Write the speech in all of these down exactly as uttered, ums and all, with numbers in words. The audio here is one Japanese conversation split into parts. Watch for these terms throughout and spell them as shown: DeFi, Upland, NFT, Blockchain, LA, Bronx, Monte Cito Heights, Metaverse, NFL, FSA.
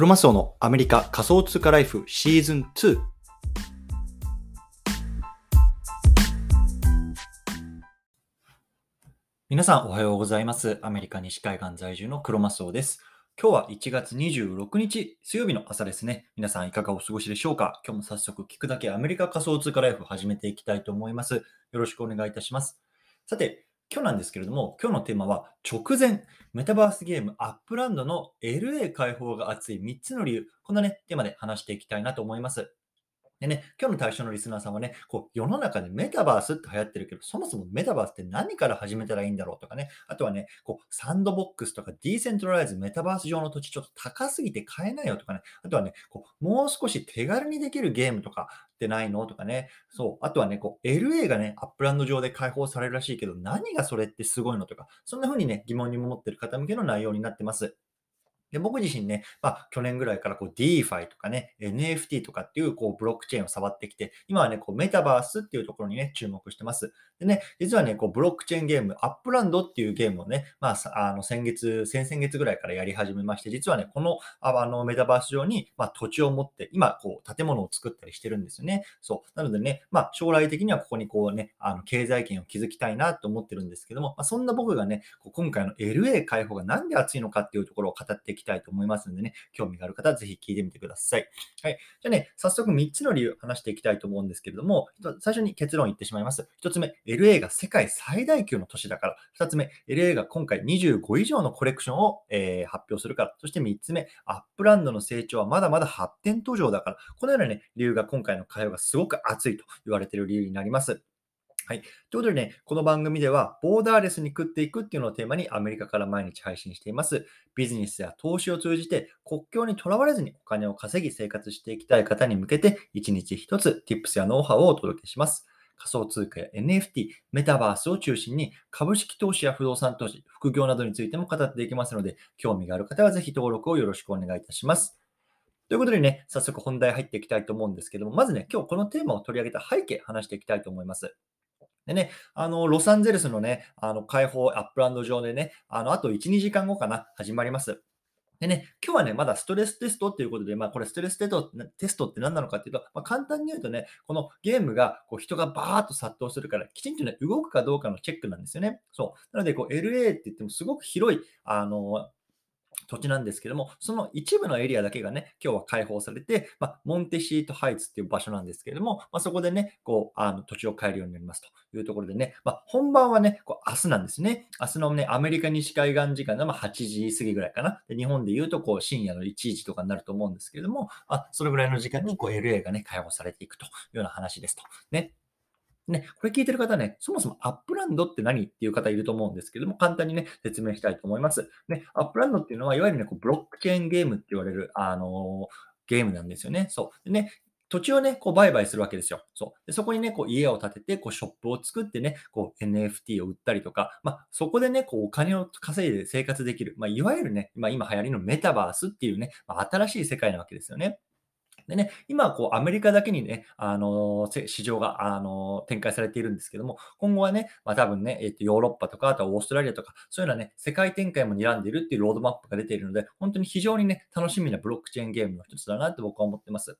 クロマスオのアメリカ仮想通貨ライフシーズンツー。皆さんおはようございます。アメリカ西海岸在住のクロマスオです。今日はいちがつにじゅうろくにち水曜日の朝ですね。皆さんいかがお過ごしでしょうか。今日も早速聞くだけアメリカ仮想通貨ライフを始めていきたいと思います。よろしくお願いいたします。さて、今日なんですけれども、今日のテーマは直前、メタバースゲームアップランドの エルエー 開放が熱いみっつの理由、このね、テーマで話していきたいなと思います。でね、今日の対象のリスナーさんはね、こう世の中でメタバースって流行ってるけど、そもそもメタバースって何から始めたらいいんだろうとかね、あとはね、こうサンドボックスとかディーセントラライズメタバース上の土地ちょっと高すぎて買えないよとかね、あとはね、こうもう少し手軽にできるゲームとか、ってないのとかね。そう。あとはね、こう、エルエー がね、アップランド上で開放されるらしいけど、何がそれってすごいのとか、そんな風にね、疑問に思ってる方向けの内容になってます。で、僕自身ね、まあ、去年ぐらいからこう DeFi とかね、エヌエフティー とかっていうこうブロックチェーンを触ってきて、今はね、こうメタバースっていうところにね、注目してます。でね、実はね、こうブロックチェーンゲーム、アップランドっていうゲームをね、まあ、あの先月、先々月ぐらいからやり始めまして、実はね、この、あのメタバース上に、まあ、土地を持って、今、こう建物を作ったりしてるんですよね。そう。なのでね、まあ、将来的にはここにこうね、あの経済圏を築きたいなと思ってるんですけども、まあ、そんな僕がね、こう今回の エルエー 開放がなんで熱いのかっていうところを語っていきたいと思いますのでね、興味がある方はぜひ聞いてみてください。はい。じゃあね、早速みっつの理由話していきたいと思うんですけれども、最初に結論言ってしまいます。ひとつめ、エルエー が世界最大級の都市だから。ふたつめ、エルエー が今回にじゅうごいじょうのコレクションを、えー、発表するから。そしてみっつめ、アップランドの成長はまだまだ発展途上だから。このようなね、理由が今回の会話がすごく熱いと言われている理由になります。はい。ということでね、この番組では、ボーダーレスに食っていくっていうのをテーマにアメリカから毎日配信しています。ビジネスや投資を通じて、国境にとらわれずにお金を稼ぎ生活していきたい方に向けて、一日一つ、tips やノウハウをお届けします。仮想通貨や エヌエフティー、メタバースを中心に、株式投資や不動産投資、副業などについても語っていきますので、興味がある方はぜひ登録をよろしくお願いいたします。ということでね、早速本題入っていきたいと思うんですけども、まずね、今日このテーマを取り上げた背景、話していきたいと思います。でね、あのロサンゼルスのね、あの開放、アップランド上でね、あのあといち、にじかんごかな、始まります。でね、今日はね、まだストレステストっていうことで、まあ、これストレステスト、テストって何なのかっていうと、まあ、簡単に言うとね、このゲームがこう人がバーッと殺到するから、きちんとね、動くかどうかのチェックなんですよね。そう。なので、こう エルエー って言ってもすごく広い、あの、土地なんですけども、その一部のエリアだけがね、今日は開放されて、まあ、モンテシートハイツっていう場所なんですけれども、まあ、そこでね、こうあの土地を買えるようになりますというところでね、まあ、本番はね、こう明日なんですね。明日のね、アメリカ西海岸時間がまあはちじ過ぎぐらいかな。で日本でいうとこう深夜のいちじとかになると思うんですけれども、あそれぐらいの時間にこう エルエー がね、開放されていくというような話ですと。ね。ね、これ聞いてる方はね、そもそもアップランドって何っていう方いると思うんですけども、簡単にね、説明したいと思います。ね、アップランドっていうのは、いわゆるね、こうブロックチェーンゲームって言われる、あのー、ゲームなんですよね。そう。でね、土地をね、こう売買するわけですよ。そう。でそこにね、こう家を建てて、こうショップを作ってね、こう エヌエフティー を売ったりとか、まあ、そこでね、こうお金を稼いで生活できる、まあ、いわゆるね、まあ、今流行りのメタバースっていうね、まあ、新しい世界なわけですよね。でね、今はこうアメリカだけにね、あのー、市場が、あのー、展開されているんですけども、今後はね、まあ、多分ね、えーと、ヨーロッパとか、あとはオーストラリアとか、そういうようなね、世界展開も睨んでいるっていうロードマップが出ているので、本当に非常にね、楽しみなブロックチェーンゲームの一つだなって僕は思ってます。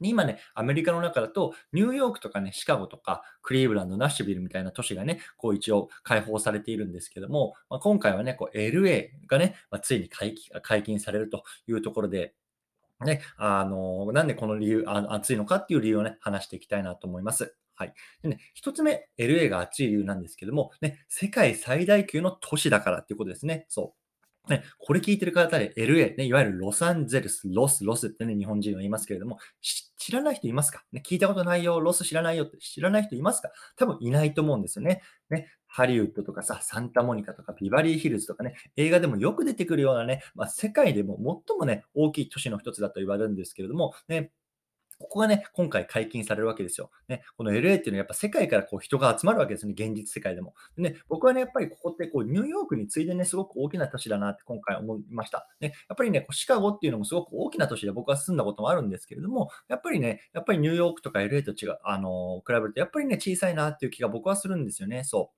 今ね、アメリカの中だと、ニューヨークとかね、シカゴとか、クリーブランド、ナッシュビルみたいな都市がね、こう一応開放されているんですけども、まあ、今回はね、こう エルエー がね、まあ、ついに解禁、解禁されるというところで、ね、あの、なんでこの理由、あの、熱いのかっていう理由をね、話していきたいなと思います。はい。でね、一つ目、エルエー が熱い理由なんですけども、ね、世界最大級の都市だからっていうことですね。そう。ね、これ聞いてる方で エルエー、ね、いわゆるロサンゼルス、ロス、ロスってね、日本人は言いますけれども、知らない人いますか？ね、聞いたことないよ、ロス知らないよって知らない人いますか？多分いないと思うんですよね。ね、ハリウッドとかさ、サンタモニカとかビバリーヒルズとかね、映画でもよく出てくるようなね、まあ、世界でも最もね、大きい都市の一つだと言われるんですけれども、ね、ここがね、今回解禁されるわけですよ。ね、この エルエー っていうのはやっぱ世界からこう人が集まるわけですね、現実世界でも。でね、僕はね、やっぱりここってこうニューヨークに次いでね、すごく大きな都市だなって今回思いました。ね、やっぱりね、こうシカゴっていうのもすごく大きな都市で僕は住んだこともあるんですけれども、やっぱりね、やっぱりニューヨークとか エルエー と違う、あのー、比べるとやっぱりね、小さいなっていう気が僕はするんですよね、そう。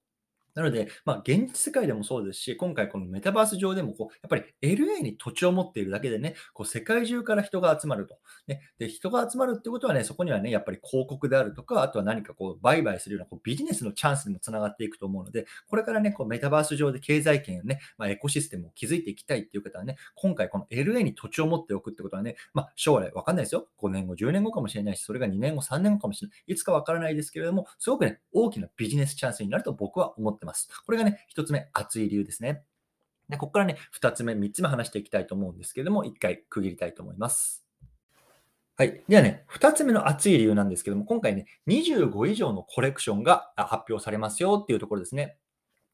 なので、まあ、現実世界でもそうですし、今回このメタバース上でもこうやっぱり エルエー に土地を持っているだけでね、こう世界中から人が集まると、ね、で人が集まるってことはね、そこにはねやっぱり広告であるとか、あとは何かこう売買するようなこうビジネスのチャンスにもつながっていくと思うので、これからねこうメタバース上で経済圏をね、まあ、エコシステムを築いていきたいっていう方はね、今回この エルエー に土地を持っておくってことはね、まあ、将来わかんないですよ、ごねんごじゅうねんごかもしれないし、それがにねんごさんねんごかもしれない、いつかわからないですけれども、すごくね大きなビジネスチャンスになると僕は思ってます。これがねひとつめ、熱い理由ですね。でここからねふたつめみっつめ話していきたいと思うんですけれども、いっかい区切りたいと思います。はい、ではねふたつめの熱い理由なんですけども、今回ねにじゅうご以上のコレクションが発表されますよっていうところですね。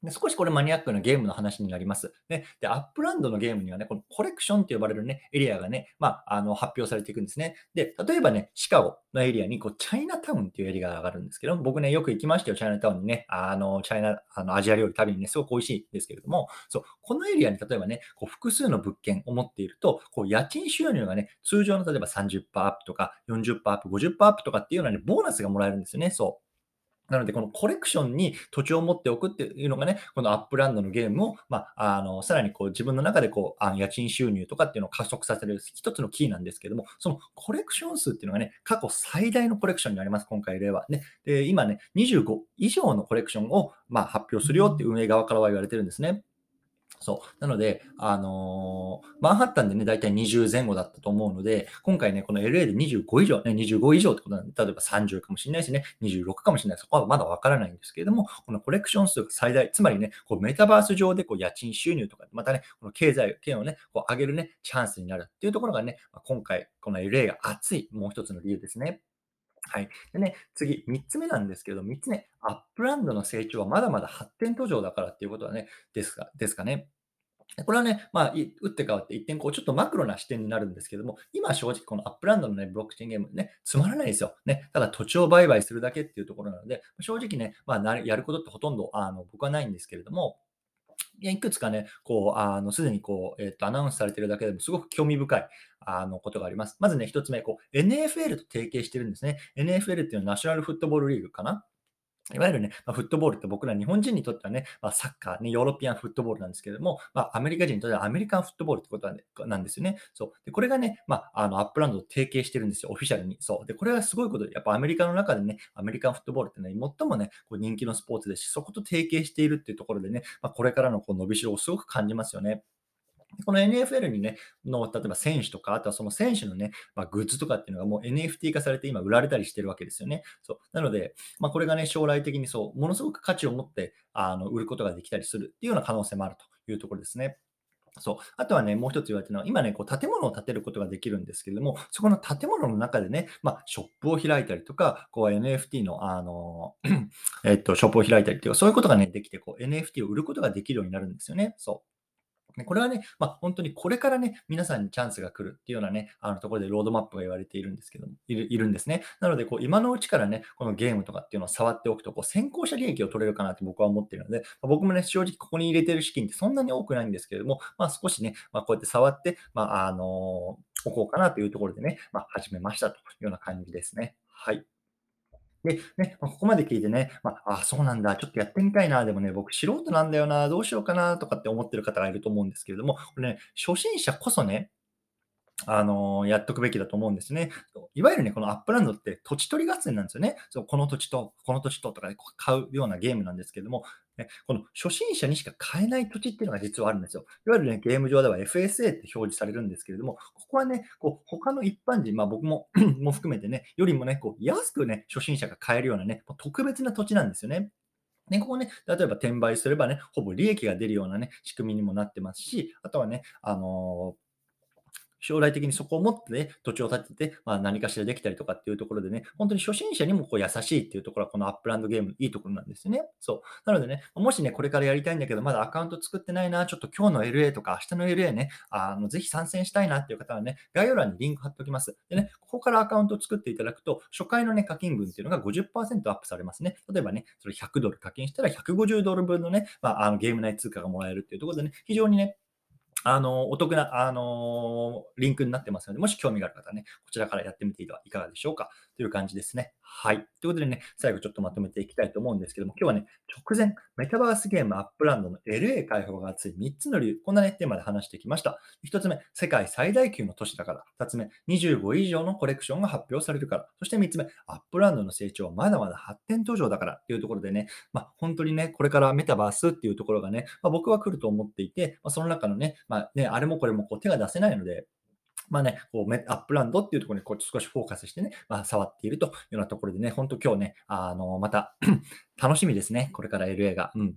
で少しこれマニアックなゲームの話になります、ね、でアップランドのゲームにはねこのコレクションと呼ばれる、ね、エリアがね、まあ、あの発表されていくんですね。で例えばねシカゴのエリアにこうチャイナタウンっていうエリアが上がるんですけど、僕ねよく行きましたよ、チャイナタウンにね、あのチャイナあのアジア料理食べにねすごく美味しいんですけれども、そうこのエリアに例えばねこう複数の物件を持っていると、こう家賃収入がね通常の例えば さんじゅっパーセント アップとか よんじゅっパーセント アップ ごじゅっパーセント アップとかっていうような、ね、ボーナスがもらえるんですよね。そうなのでこのコレクションに土地を持っておくっていうのがね、このアップランドのゲームを、まあ、あのさらにこう自分の中でこうあの家賃収入とかっていうのを加速させる一つのキーなんですけども、そのコレクション数っていうのがね過去最大のコレクションになります、今回例はね。で今ねにじゅうご以上のコレクションを、まあ、発表するよって運営側からは言われてるんですね。そうなので、あのー、マンハッタンでねだいたいにじゅうぜんごだったと思うので、今回ねこの エルエー でにじゅうご以上、ね、にじゅうご以上ってことなんで、例えばさんじゅうかもしれないしね、にじゅうろくかもしれない、そこはまだわからないんですけれども、このコレクション数が最大、つまりねこうメタバース上でこう家賃収入とかまたねこの経済圏をねこう上げるねチャンスになるっていうところがね、今回この エルエー が熱いもう一つの理由ですね。はい。でね、次、みっつめなんですけど、みっつめ、アップランドの成長はまだまだ発展途上だからっていうことはね、ですか、ですかね。これはね、まあ、打って変わって一点こう、ちょっとマクロな視点になるんですけども、今正直このアップランドのね、ブロックチェーンゲームね、つまらないですよ。ね、ただ土地を売買するだけっていうところなので、正直ね、まあ、やることってほとんどあの僕はないんですけれども、いやいくつかね、こうあのすでにこう、えー、とアナウンスされているだけでもすごく興味深いあのことがあります。まずね、一つ目こう、エヌエフエル と提携してるんですね。エヌエフエル っていうのはナショナルフットボールリーグかな。いわゆるね、まあ、フットボールって僕ら日本人にとってはね、まあ、サッカー、ね、ヨーロピアンフットボールなんですけれども、まあ、アメリカ人にとってはアメリカンフットボールってことなんですよね。そうでこれがね、まあ、あのアップランドと提携してるんですよ、オフィシャルに。そうでこれはすごいことで、やっぱアメリカの中でね、アメリカンフットボールってね、最もね、こう人気のスポーツですし、そこと提携しているっていうところでね、まあ、これからのこう伸びしろをすごく感じますよね。この エヌエフエル にね、の例えば選手とか、あとはその選手のね、まあ、グッズとかっていうのがもう エヌエフティー 化されて今売られたりしてるわけですよね。そうなので、まあ、これがね、将来的にそう、ものすごく価値を持ってあの売ることができたりするっていうような可能性もあるというところですね。そうあとはね、もう一つ言われているのは、今ね、こう建物を建てることができるんですけれども、そこの建物の中でね、まあ、ショップを開いたりとか、こう エヌエフティー の、あのえっと、ショップを開いたりとか、そういうことがね、できてこう、エヌエフティー を売ることができるようになるんですよね。そうこれはね、まあ、本当にこれからね、皆さんにチャンスが来るっていうようなね、あのところでロードマップが言われているんですけども、いる、いるんですね。なので、こう、今のうちからね、このゲームとかっていうのを触っておくと、こう、先行者利益を取れるかなって僕は思っているので、まあ、僕もね、正直ここに入れてる資金ってそんなに多くないんですけれども、まあ、少しね、まあ、こうやって触って、まあ、あのー、おこうかなというところでね、まあ、始めましたというような感じですね。はい。でね、ここまで聞いてね、まあ、あ、そうなんだ、ちょっとやってみたいな、でもね、僕素人なんだよな、どうしようかなとかって思ってる方がいると思うんですけれども、これね、初心者こそね、あのー、やっとくべきだと思うんですね。いわゆるね、このアップランドって土地取り合戦なんですよね。そうこの土地と、この土地ととかで買うようなゲームなんですけども、ね、この初心者にしか買えない土地っていうのが実はあるんですよ。いわゆるね、ゲーム上では エフエスエー って表示されるんですけれども、ここはね、こう他の一般人、まあ僕もも含めてね、よりもね、こう安くね、初心者が買えるようなね、特別な土地なんですよね。ね、ここね、例えば転売すればね、ほぼ利益が出るようなね、仕組みにもなってますし、あとはね、あのー、将来的にそこを持って、ね、土地を建てて、まあ、何かしらできたりとかっていうところでね、本当に初心者にもこう優しいっていうところはこのアップランドゲームのいいところなんですよね。そうなのでね、もしね、これからやりたいんだけど、まだアカウント作ってないな、ちょっと今日の エルエー とか明日の エルエー ね、あのぜひ参戦したいなっていう方はね、概要欄にリンク貼っておきます。でね、ここからアカウントを作っていただくと、初回のね、課金分っていうのが ごじゅっパーセント アップされますね。例えばね、それひゃくドル課金したらひゃくごじゅうドル分のね、まあ、あのゲーム内通貨がもらえるっていうところでね、非常にね、あのお得な、あのー、リンクになってますので、もし興味がある方はね、こちらからやってみてはいかがでしょうかという感じですね。はい。ということでね、最後ちょっとまとめていきたいと思うんですけども、今日はね、直前、メタバースゲームアップランドの エルエー 開放が熱いみっつの理由、こんなね、テーマで話してきました。ひとつめ、世界最大級の都市だから。ふたつめ、にじゅうご以上のコレクションが発表されるから。そしてみっつめ、アップランドの成長はまだまだ発展途上だからというところでね、まあ、本当にね、これからメタバースっていうところがね、まあ、僕は来ると思っていて、まあ、その中のね、まあね、あれもこれもこう手が出せないので、まあね、こうアップランドっていうところにこう少しフォーカスしてね、まあ、触っているというようなところでね、本当今日ね、あのまた楽しみですね、これから エルエー が。うん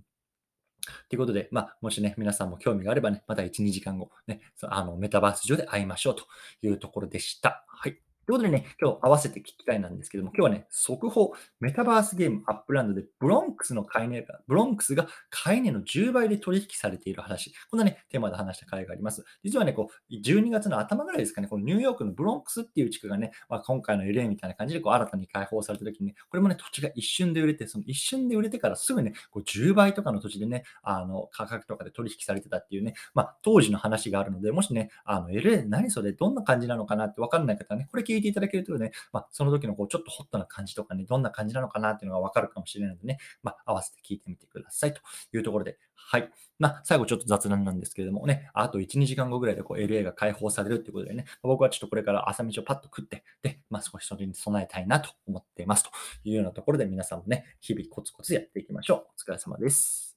ということで、まあ、もしね、皆さんも興味があればね、またいち、にじかんご、ね、あのメタバース上で会いましょうというところでした。はい。ということでね、今日合わせて聞きたいなんですけども、今日はね、速報、メタバースゲームアップランドでブロンクスの買い値が、ブロンクスが買い値のじゅうばいで取引されている話、こんなね、テーマで話した回があります。実はね、こう、じゅうにがつの頭ぐらいですかね、このニューヨークのブロンクスっていう地区がね、まあ、今回の エルエー みたいな感じでこう新たに開放された時にね、これもね、土地が一瞬で売れて、その一瞬で売れてからすぐね、こうじゅうばいとかの土地でね、あの、価格とかで取引されてたっていうね、まあ、当時の話があるので、もしね、あの、エルエー 何それ、どんな感じなのかなって分かんない方はね、これ聞いていただけるとね、まあ、その時のこうちょっとホットな感じとかね、どんな感じなのかなっていうのが分かるかもしれないのでね、まあ、合わせて聞いてみてくださいというところで、はい。まあ、最後ちょっと雑談なんですけれどもね、あといち、にじかんごぐらいでこう エルエー が開放されるということでね、僕はちょっとこれから朝飯をパッと食って、で、まあ、少しそれに備えたいなと思っていますというようなところで、皆さんもね、日々コツコツやっていきましょう。お疲れ様です。